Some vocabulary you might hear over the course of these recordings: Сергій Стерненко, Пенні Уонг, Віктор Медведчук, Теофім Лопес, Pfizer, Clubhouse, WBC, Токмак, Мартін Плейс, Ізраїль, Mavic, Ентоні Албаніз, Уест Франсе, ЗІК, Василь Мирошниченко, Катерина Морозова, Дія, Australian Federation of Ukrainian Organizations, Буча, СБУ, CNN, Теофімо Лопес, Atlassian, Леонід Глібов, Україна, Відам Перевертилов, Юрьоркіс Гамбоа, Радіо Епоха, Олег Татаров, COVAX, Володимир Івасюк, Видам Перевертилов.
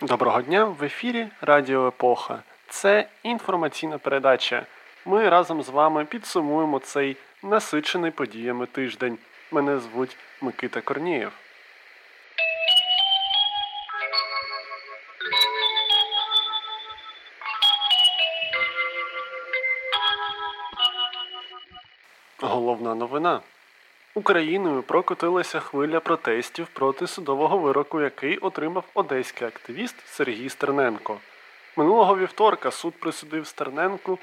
Доброго дня! В ефірі Радіо Епоха. Це інформаційна передача. Ми разом з вами підсумуємо цей насичений подіями тиждень. Мене звуть Микита Корнієв. Головна новина. Україною прокотилася хвиля протестів проти судового вироку, який отримав одеський активіст Сергій Стерненко. Минулого вівторка суд присудив Стерненку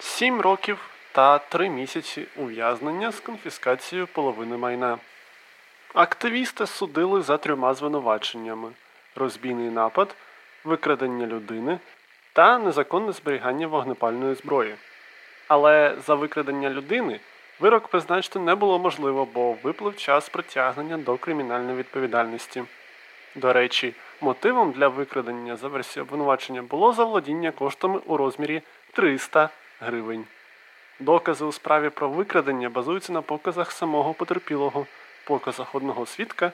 7 років та 3 місяці ув'язнення з конфіскацією половини майна. Активіста судили за 3 звинуваченнями – розбійний напад, викрадення людини та незаконне зберігання вогнепальної зброї. Але за викрадення людини вирок призначити не було можливо, бо виплив час притягнення до кримінальної відповідальності. До речі, мотивом для викрадення за версією обвинувачення було заволодіння коштами у розмірі 300 гривень. Докази у справі про викрадення базуються на показах самого потерпілого, показах одного свідка,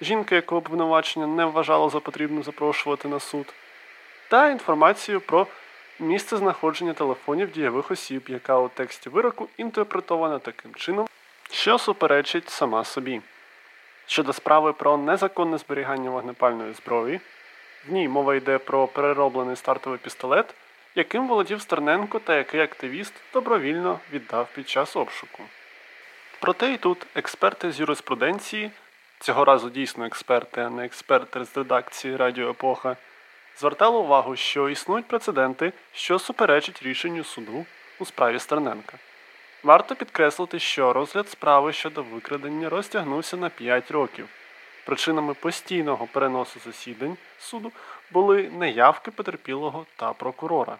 жінки, якого обвинувачення не вважало за потрібно запрошувати на суд, та інформацію про місце знаходження телефонів дієвих осіб, яка у тексті вироку інтерпретована таким чином, що суперечить сама собі. Щодо справи про незаконне зберігання вогнепальної зброї, в ній мова йде про перероблений стартовий пістолет, яким володів Стерненко та який активіст добровільно віддав під час обшуку. Проте і тут експерти з юриспруденції, цього разу дійсно експерти, а не експерти з редакції Радіо Епоха, звертали увагу, що існують прецеденти, що суперечать рішенню суду у справі Стерненка. Варто підкреслити, що розгляд справи щодо викрадення розтягнувся на 5 років. Причинами постійного переносу засідань суду були неявки потерпілого та прокурора.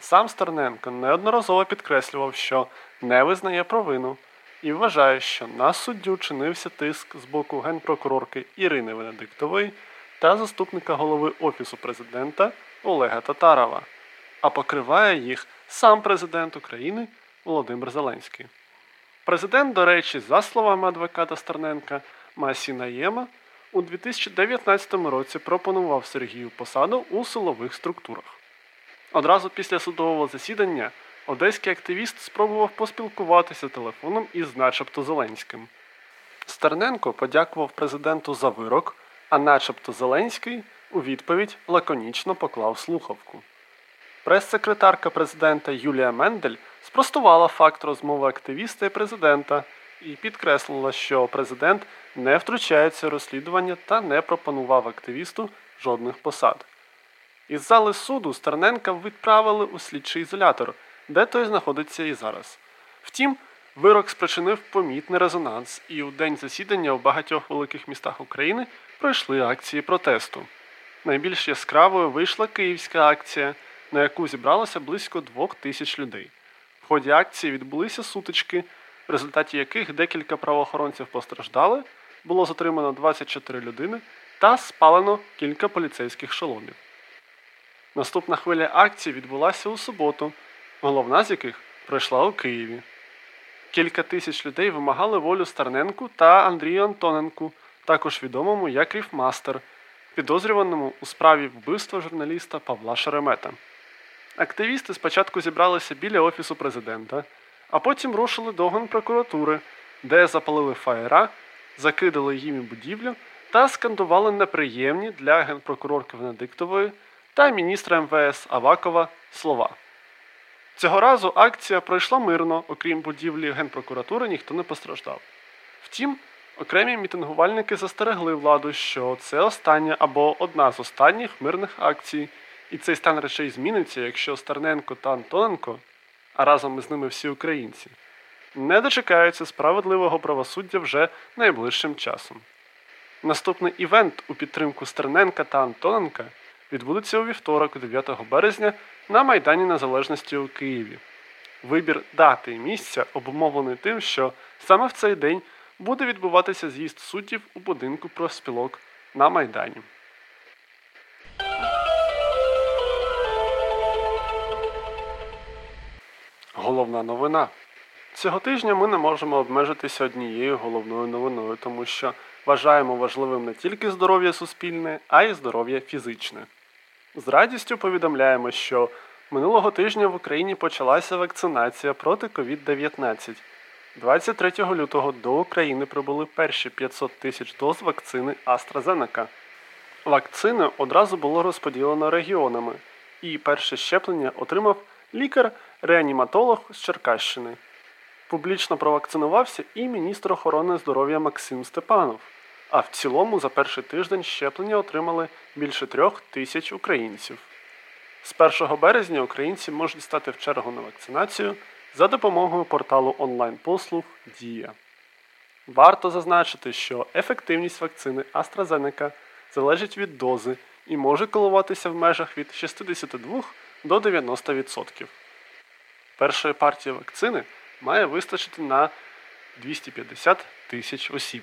Сам Стерненко неодноразово підкреслював, що не визнає провину і вважає, що на суддю чинився тиск з боку генпрокурорки Ірини Венедиктової та заступника голови Офісу президента Олега Татарова, а покриває їх сам президент України Володимир Зеленський. Президент, до речі, за словами адвоката Стерненка Масі Наєма, у 2019 році пропонував Сергію посаду у силових структурах. Одразу після судового засідання одеський активіст спробував поспілкуватися телефоном із начебто Зеленським. Стерненко подякував президенту за вирок, а начебто Зеленський у відповідь лаконічно поклав слухавку. Прес-секретарка президента Юлія Мендель спростувала факт розмови активіста і президента і підкреслила, що президент не втручається в розслідування та не пропонував активісту жодних посад. Із зали суду Стерненка відправили у слідчий ізолятор, де той знаходиться і зараз. Втім, вирок спричинив помітний резонанс, і у день засідання у багатьох великих містах України пройшли акції протесту. Найбільш яскравою вийшла київська акція, на яку зібралося близько 2000 людей. В ході акції відбулися сутички, в результаті яких декілька правоохоронців постраждали, було затримано 24 людини та спалено кілька поліцейських шоломів. Наступна хвиля акцій відбулася у суботу, головна з яких пройшла у Києві. Кілька тисяч людей вимагали волю Стерненку та Андрію Антоненку, також відомому як ріфмастер, підозрюваному у справі вбивства журналіста Павла Шеремета. Активісти спочатку зібралися біля Офісу президента, а потім рушили до Генпрокуратури, де запалили фаєра, закидали їм будівлю та скандували неприємні для генпрокурорки Венедиктової та міністра МВС Авакова слова. Цього разу акція пройшла мирно, окрім будівлі Генпрокуратури ніхто не постраждав. Втім, окремі мітингувальники застерегли владу, що це остання або одна з останніх мирних акцій, і цей стан речей зміниться, якщо Стерненко та Антоненко, а разом із ними всі українці, не дочекаються справедливого правосуддя вже найближчим часом. Наступний івент у підтримку Стерненка та Антоненка відбудеться у вівторок, 9 березня, на Майдані Незалежності у Києві. Вибір дати і місця обумовлений тим, що саме в цей день буде відбуватися з'їзд суддів у будинку профспілок на Майдані. Головна новина. Цього тижня ми не можемо обмежитися однією головною новиною, тому що вважаємо важливим не тільки здоров'я суспільне, а й здоров'я фізичне. З радістю повідомляємо, що минулого тижня в Україні почалася вакцинація проти COVID-19. 23 лютого до України прибули перші 500 тисяч доз вакцини AstraZeneca. Вакцини одразу було розподілено регіонами, і перше щеплення отримав лікар-реаніматолог з Черкащини. Публічно провакцинувався і міністр охорони здоров'я Максим Степанов. А в цілому за перший тиждень щеплення отримали більше 3 тисяч українців. З 1 березня українці можуть стати в чергу на вакцинацію за допомогою порталу онлайн-послуг «Дія». Варто зазначити, що ефективність вакцини AstraZeneca залежить від дози і може коливатися в межах від 62 до 90%. Першої партії вакцини має вистачити на 250 тисяч осіб.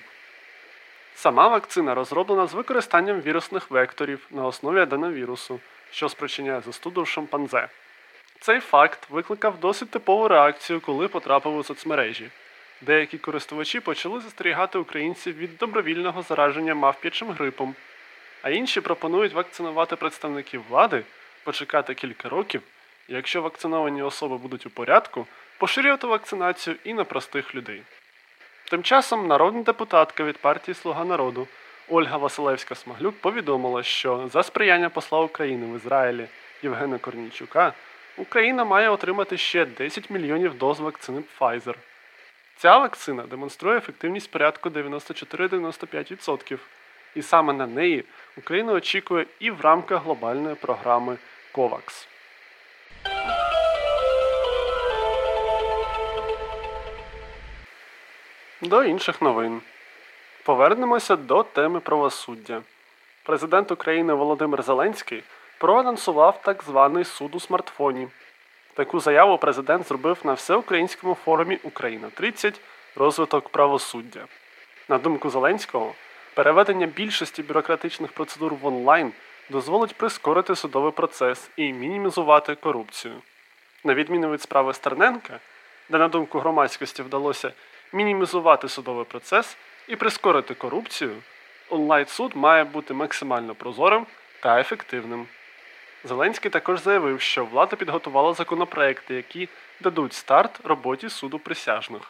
Сама вакцина розроблена з використанням вірусних векторів на основі аденовірусу, що спричиняє застуду в шимпанзе. Цей факт викликав досить типову реакцію, коли потрапив у соцмережі. Деякі користувачі почали застерігати українців від добровільного зараження мавп'ячим грипом, а інші пропонують вакцинувати представників влади, почекати кілька років, і якщо вакциновані особи будуть у порядку, поширювати вакцинацію і на простих людей. Тим часом народна депутатка від партії «Слуга народу» Ольга Василевська-Смаглюк повідомила, що за сприяння посла України в Ізраїлі Євгена Корнічука Україна має отримати ще 10 мільйонів доз вакцини Pfizer. Ця вакцина демонструє ефективність порядку 94-95%, і саме на неї Україна очікує і в рамках глобальної програми COVAX. До інших новин. Повернемося до теми правосуддя. Президент України Володимир Зеленський проанонсував так званий суд у смартфоні. Таку заяву президент зробив на всеукраїнському форумі «Україна-30. Розвиток правосуддя». На думку Зеленського, переведення більшості бюрократичних процедур в онлайн дозволить прискорити судовий процес і мінімізувати корупцію. На відміну від справи Стерненка, де, на думку громадськості, вдалося мінімізувати судовий процес і прискорити корупцію, онлайн-суд має бути максимально прозорим та ефективним. Зеленський також заявив, що влада підготувала законопроекти, які дадуть старт роботі суду присяжних.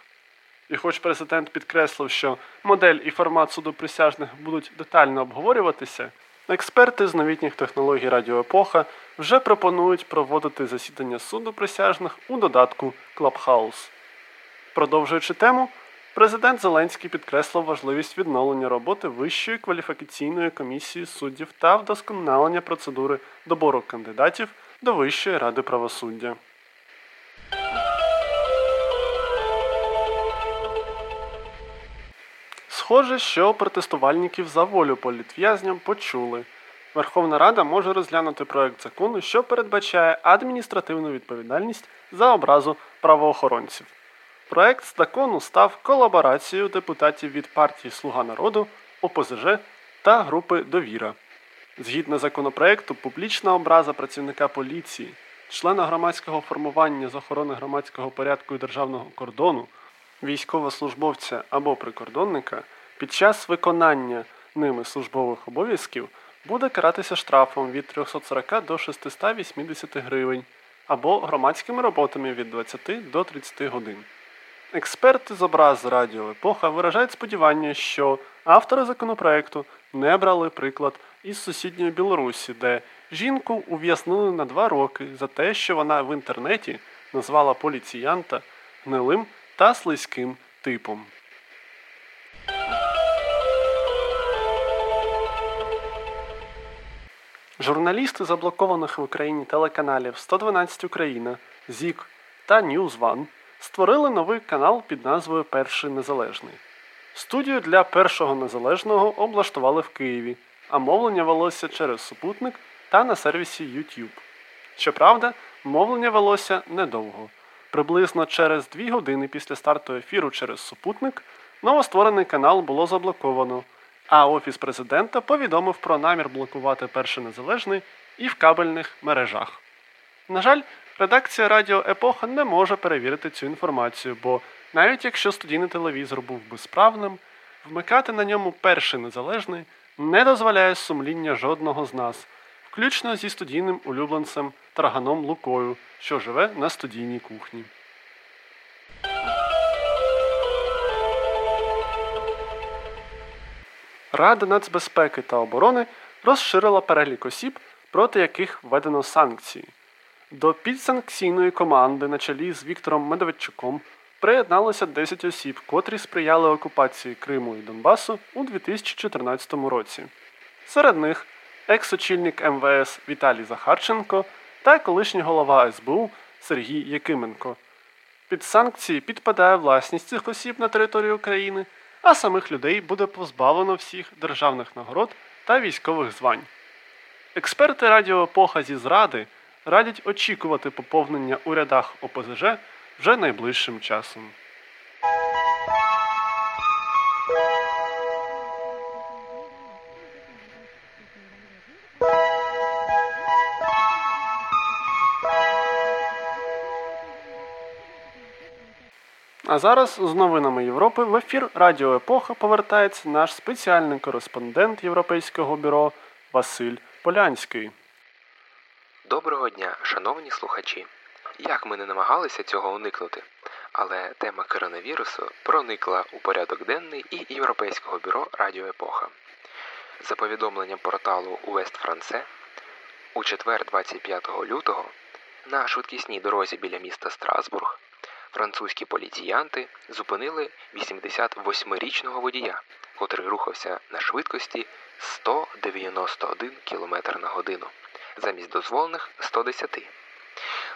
І хоч президент підкреслив, що модель і формат суду присяжних будуть детально обговорюватися, експерти з новітніх технологій Радіо Епоха вже пропонують проводити засідання суду присяжних у додатку Clubhouse. Продовжуючи тему, президент Зеленський підкреслив важливість відновлення роботи Вищої кваліфікаційної комісії суддів та вдосконалення процедури добору кандидатів до Вищої ради правосуддя. Схоже, що протестувальників за волю політв'язням почули. Верховна Рада може розглянути проект закону, що передбачає адміністративну відповідальність за образу правоохоронців. Проект закону став колаборацією депутатів від партії «Слуга народу», ОПЗЖ та групи «Довіра». Згідно законопроекту, публічна образа працівника поліції, члена громадського формування з охорони громадського порядку і державного кордону, військовослужбовця або прикордонника під час виконання ними службових обов'язків буде каратися штрафом від 340 до 680 гривень або громадськими роботами від 20 до 30 годин. Експерти з образ Радіо Епоха виражають сподівання, що автори законопроекту не брали приклад із сусідньої Білорусі, де жінку ув'язнили на 2 роки за те, що вона в інтернеті назвала поліціянта гнилим та слизьким типом. Журналісти заблокованих в Україні телеканалів «112 Україна», «ЗІК» та «News One» створили новий канал під назвою «Перший Незалежний». Студію для «Першого Незалежного» облаштували в Києві, а мовлення велося через супутник та на сервісі YouTube. Щоправда, мовлення велося недовго. Приблизно через 2 години після старту ефіру через супутник новостворений канал було заблоковано, а Офіс Президента повідомив про намір блокувати «Перший Незалежний» і в кабельних мережах. На жаль, редакція Радіо Епоха не може перевірити цю інформацію, бо навіть якщо студійний телевізор був би справним, вмикати на ньому перший незалежний не дозволяє сумління жодного з нас, включно зі студійним улюбленцем Тарганом Лукою, що живе на студійній кухні. Рада нацбезпеки та оборони розширила перелік осіб, проти яких введено санкції. До підсанкційної команди на чолі з Віктором Медведчуком приєдналося 10 осіб, котрі сприяли окупації Криму і Донбасу у 2014 році. Серед них екс-очільник МВС Віталій Захарченко та колишній голова СБУ Сергій Якименко. Під санкції підпадає власність цих осіб на території України, а самих людей буде позбавлено всіх державних нагород та військових звань. Експерти Радіо Епоха зі зради радять очікувати поповнення у рядах ОПЗЖ вже найближчим часом. А зараз з новинами Європи в ефір Радіо Епоха повертається наш спеціальний кореспондент Європейського бюро Василь Полянський. Доброго дня, шановні слухачі. Як ми не намагалися цього уникнути, але тема коронавірусу проникла у порядок денний і Європейського бюро Радіо Епоха. За повідомленням порталу Уест Франсе, у четвер 25 лютого на швидкісній дорозі біля міста Страсбург французькі поліціянти зупинили 88-річного водія, котрий рухався на швидкості 191 км на годину, замість дозволених 110.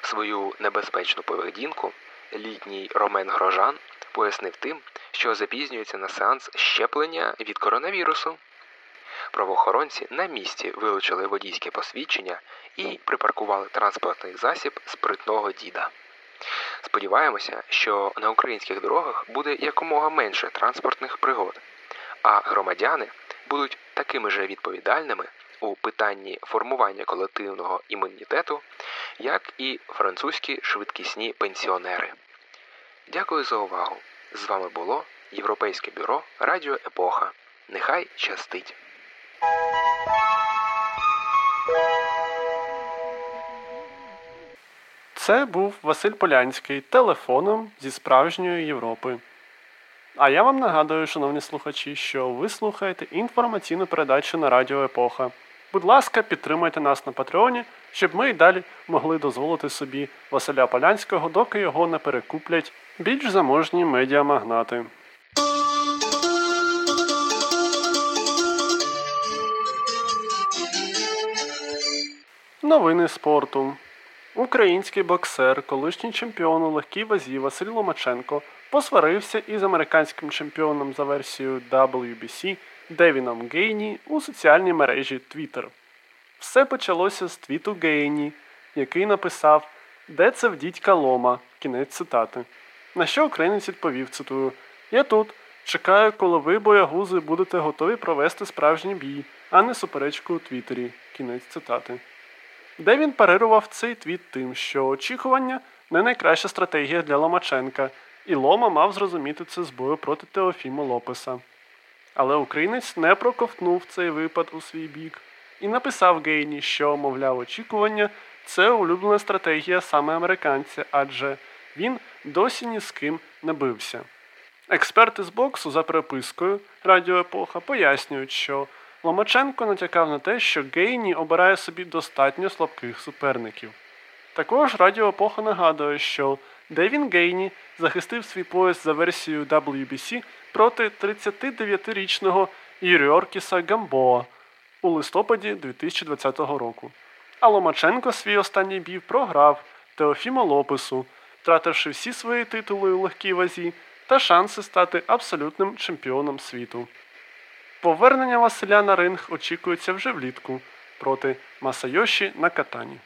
Свою небезпечну поведінку літній Ромен Грожан пояснив тим, що запізнюється на сеанс щеплення від коронавірусу. Правоохоронці на місці вилучили водійське посвідчення і припаркували транспортний засіб спритного діда. Сподіваємося, що на українських дорогах буде якомога менше транспортних пригод, а громадяни будуть такими же відповідальними у питанні формування колективного імунітету, як і французькі швидкісні пенсіонери. Дякую за увагу. З вами було Європейське бюро Радіо Епоха. Нехай щастить! Це був Василь Полянський телефоном зі справжньої Європи. А я вам нагадую, шановні слухачі, що ви слухаєте інформаційну передачу на Радіо Епоха. Будь ласка, підтримайте нас на Patreon, щоб ми й далі могли дозволити собі Василя Полянського, доки його не перекуплять більш заможні медіамагнати. Новини спорту. Український боксер, колишній чемпіон у легкій вазі Василь Ломаченко посварився із американським чемпіоном за версією WBC Девіном Гейні у соціальній мережі Twitter. Все почалося з твіту Гейні, який написав «Де це в дідька Лома?» кінець цитати. На що українець відповів, цитую, «Я тут, чекаю, коли ви, боягузи, будете готові провести справжній бій, а не суперечку у Твіттері» кінець цитати. Де він парирував цей твіт тим, що очікування – не найкраща стратегія для Ломаченка, і Лома мав зрозуміти це з бою проти Теофіма Лопеса. Але українець не проковтнув цей випад у свій бік і написав Гейні, що, мовляв, очікування – це улюблена стратегія саме американця, адже він досі ні з ким не бився. Експерти з боксу за перепискою Радіо Епоха пояснюють, що Ломаченко натякав на те, що Гейні обирає собі достатньо слабких суперників. Також Радіо Епоха нагадує, що Девін Гейні захистив свій пояс за версією WBC проти 39-річного Юрьоркіса Гамбоа у листопаді 2020 року. А Ломаченко свій останній бій програв Теофімо Лопесу, втративши всі свої титули у легкій вазі та шанси стати абсолютним чемпіоном світу. Повернення Василя на ринг очікується вже влітку проти Масайоші Накатані.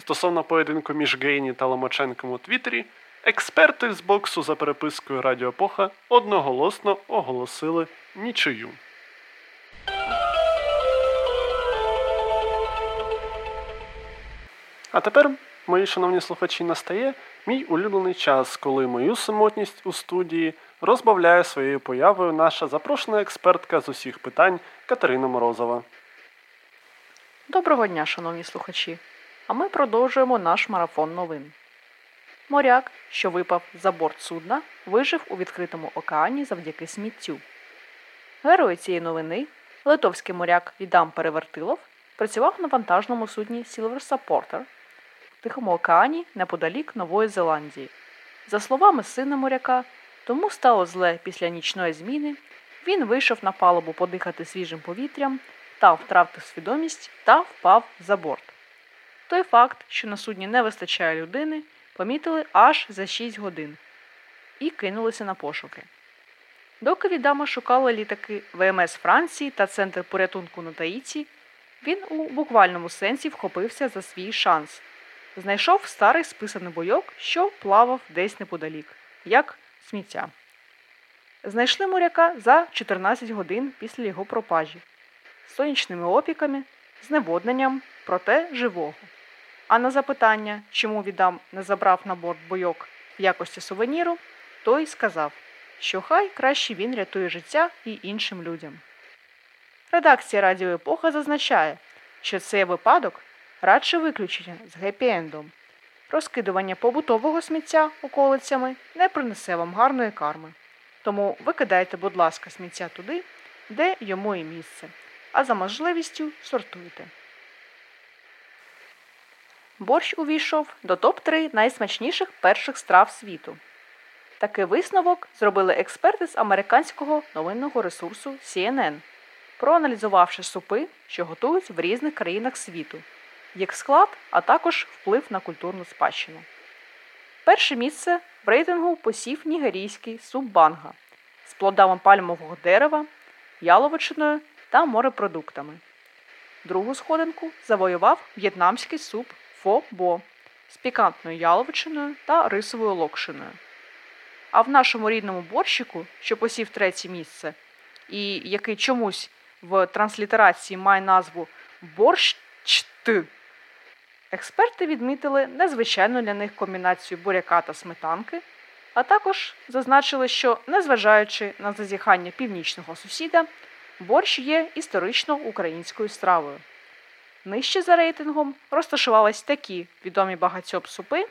Стосовно поєдинку між Гейні та Ломаченком у Твіттері, експерти з боксу за перепискою Радіо Епоха одноголосно оголосили нічию. А тепер мої шановні слухачі, настає мій улюблений час, коли мою самотність у студії розбавляє своєю появою наша запрошена експертка з усіх питань Катерина Морозова. Доброго дня, шановні слухачі. А ми продовжуємо наш марафон новин. Моряк, що випав за борт судна, вижив у відкритому океані завдяки сміттю. Герой цієї новини, литовський моряк Відам Перевертилов, працював на вантажному судні Silver Supporter в Тихому океані неподалік Нової Зеландії. За словами сина моряка, тому стало зле після нічної зміни, він вийшов на палубу подихати свіжим повітрям та втратив свідомість та впав за борт. Той факт, що на судні не вистачає людини, помітили аж за 6 годин і кинулися на пошуки. Доки Відама шукали літаки ВМС Франції та Центр порятунку на Таїті, він у буквальному сенсі вхопився за свій шанс. Знайшов старий списаний бойок, що плавав десь неподалік, як сміття. Знайшли моряка за 14 годин після його пропажі, з сонячними опіками, зневодненням, проте живого. А на запитання, чому Відам не забрав на борт бойок в якості сувеніру, той сказав, що хай краще він рятує життя і іншим людям. Редакція Радіо Епоха зазначає, що цей випадок радше виключення з гепі-ендом. Розкидування побутового сміття околицями не принесе вам гарної карми. Тому викидайте, будь ласка, сміття туди, де йому і місце, а за можливістю сортуйте. Борщ увійшов до топ-3 найсмачніших перших страв світу. Такий висновок зробили експерти з американського новинного ресурсу CNN, проаналізувавши супи, що готують в різних країнах світу, їх склад, а також вплив на культурну спадщину. Перше місце в рейтингу посів нігерійський суп банга з плодами пальмового дерева, яловичиною та морепродуктами. Другу сходинку завоював в'єтнамський суп фо-бо з пікантною яловичиною та рисовою локшиною. А в нашому рідному борщику, що посів третє місце, і який чомусь в транслітерації має назву борщ-т, експерти відмітили незвичайну для них комбінацію буряка та сметанки, а також зазначили, що, незважаючи на зазіхання північного сусіда, борщ є історично українською стравою. Нижче за рейтингом розташувались такі відомі багатьом супи,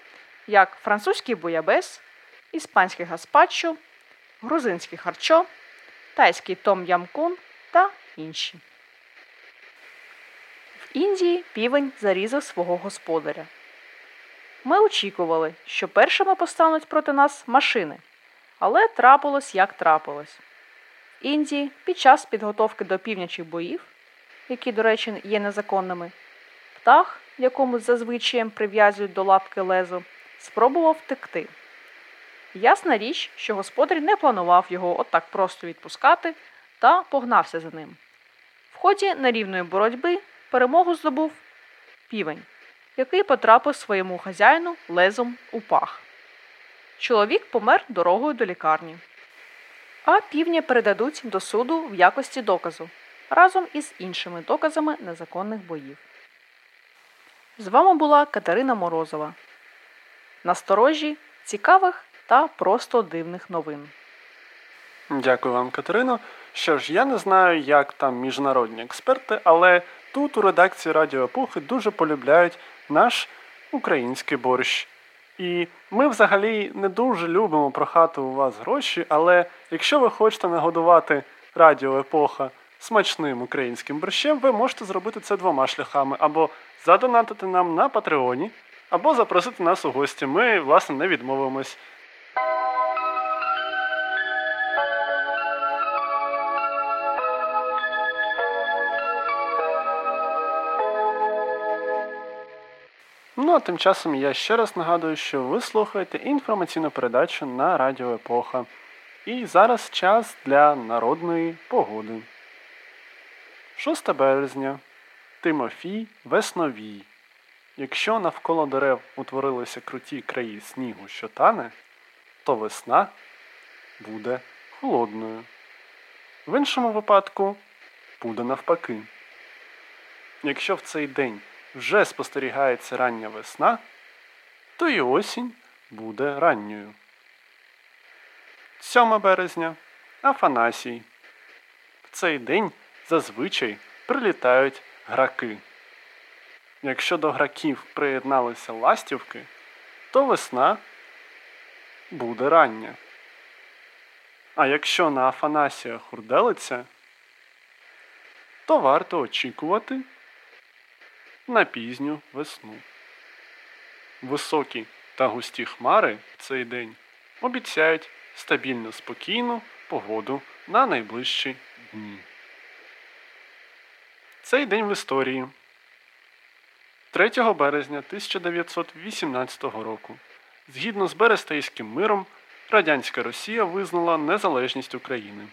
як французький буябес, іспанський гаспачо, грузинський харчо, тайський том-ям-кун та інші. В Індії півень зарізав свого господаря. Ми очікували, що першими постануть проти нас машини, але трапилось як трапилось. В Індії під час підготовки до півнячих боїв, які, до речі, є незаконними, птах, якому зазвичай прив'язують до лапки лезо, спробував втекти. Ясна річ, що господар не планував його отак просто відпускати та погнався за ним. В ході нерівної боротьби перемогу здобув півень, який потрапив своєму хазяїну лезом у пах. Чоловік помер дорогою до лікарні. А півня передадуть до суду в якості доказу, разом із іншими доказами незаконних боїв. З вами була Катерина Морозова. Насторожі, цікавих та просто дивних новин. Дякую вам, Катерино. Що ж, я не знаю, як там міжнародні експерти, але тут у редакції Радіо Епохи дуже полюбляють наш український борщ. І ми взагалі не дуже любимо прохати у вас гроші, але якщо ви хочете нагодувати Радіо Епоха смачним українським борщем, ви можете зробити це двома шляхами. Або задонатити нам на Patreon, або запросити нас у гості. Ми, власне, не відмовимось. Ну, а тим часом я ще раз нагадую, що ви слухаєте інформаційну передачу на Радіо Епоха. І зараз час для народної погоди. 6 березня. Тимофій Весновій. Якщо навколо дерев утворилися круті краї снігу, що тане, то весна буде холодною. В іншому випадку буде навпаки. Якщо в цей день вже спостерігається рання весна, то і осінь буде ранньою. 7 березня. Афанасій. В цей день зазвичай прилітають граки. Якщо до граків приєдналися ластівки, то весна буде рання. А якщо на Афанасія хурделиться, то варто очікувати на пізню весну. Високі та густі хмари в цей день обіцяють стабільно спокійну погоду на найближчі дні. Цей день в історії. 3 березня 1918 року. Згідно з Берестейським миром, радянська Росія визнала незалежність України.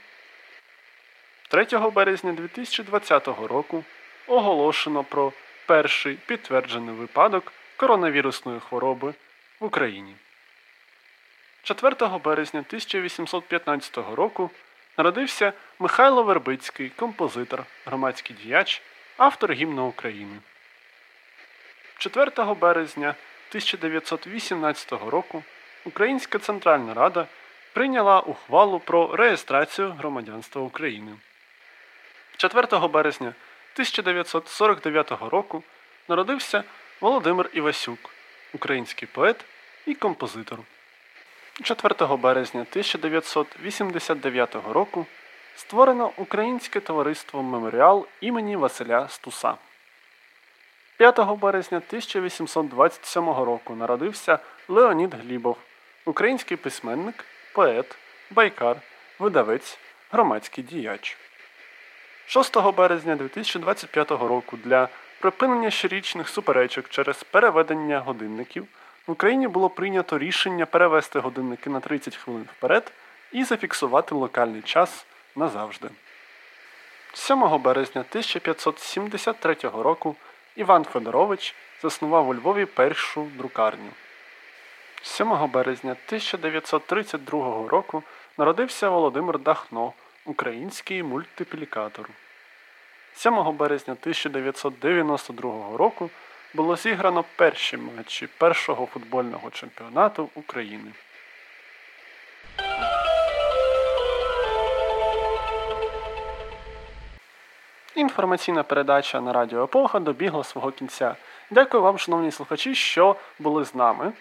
3 березня 2020 року оголошено про перший підтверджений випадок коронавірусної хвороби в Україні. 4 березня 1815 року народився Михайло Вербицький, композитор, громадський діяч, автор гімну України. 4 березня 1918 року Українська Центральна Рада прийняла ухвалу про реєстрацію громадянства України. 4 березня 1949 року народився Володимир Івасюк, український поет і композитор. 4 березня 1989 року створено Українське товариство «Меморіал» імені Василя Стуса. 5 березня 1827 року народився Леонід Глібов, український письменник, поет, байкар, видавець, громадський діяч. 6 березня 2025 року для припинення щорічних суперечок через переведення годинників в Україні було прийнято рішення перевести годинники на 30 хвилин вперед і зафіксувати локальний час назавжди. 7 березня 1573 року Іван Федорович заснував у Львові першу друкарню. 7 березня 1932 року народився Володимир Дахно, український мультиплікатор. 7 березня 1992 року було зіграно перші матчі першого футбольного чемпіонату України. Інформаційна передача на Радіо Епоха добігла свого кінця. Дякую вам, шановні слухачі, що були з нами.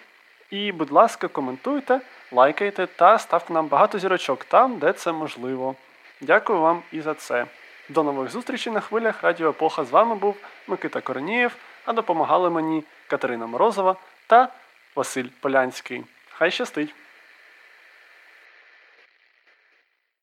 І, будь ласка, коментуйте, лайкайте та ставте нам багато зірочок там, де це можливо. Дякую вам і за це. До нових зустрічей на хвилях Радіо Епоха. З вами був Микита Корнієв, а допомагали мені Катерина Морозова та Василь Полянський. Хай щастить!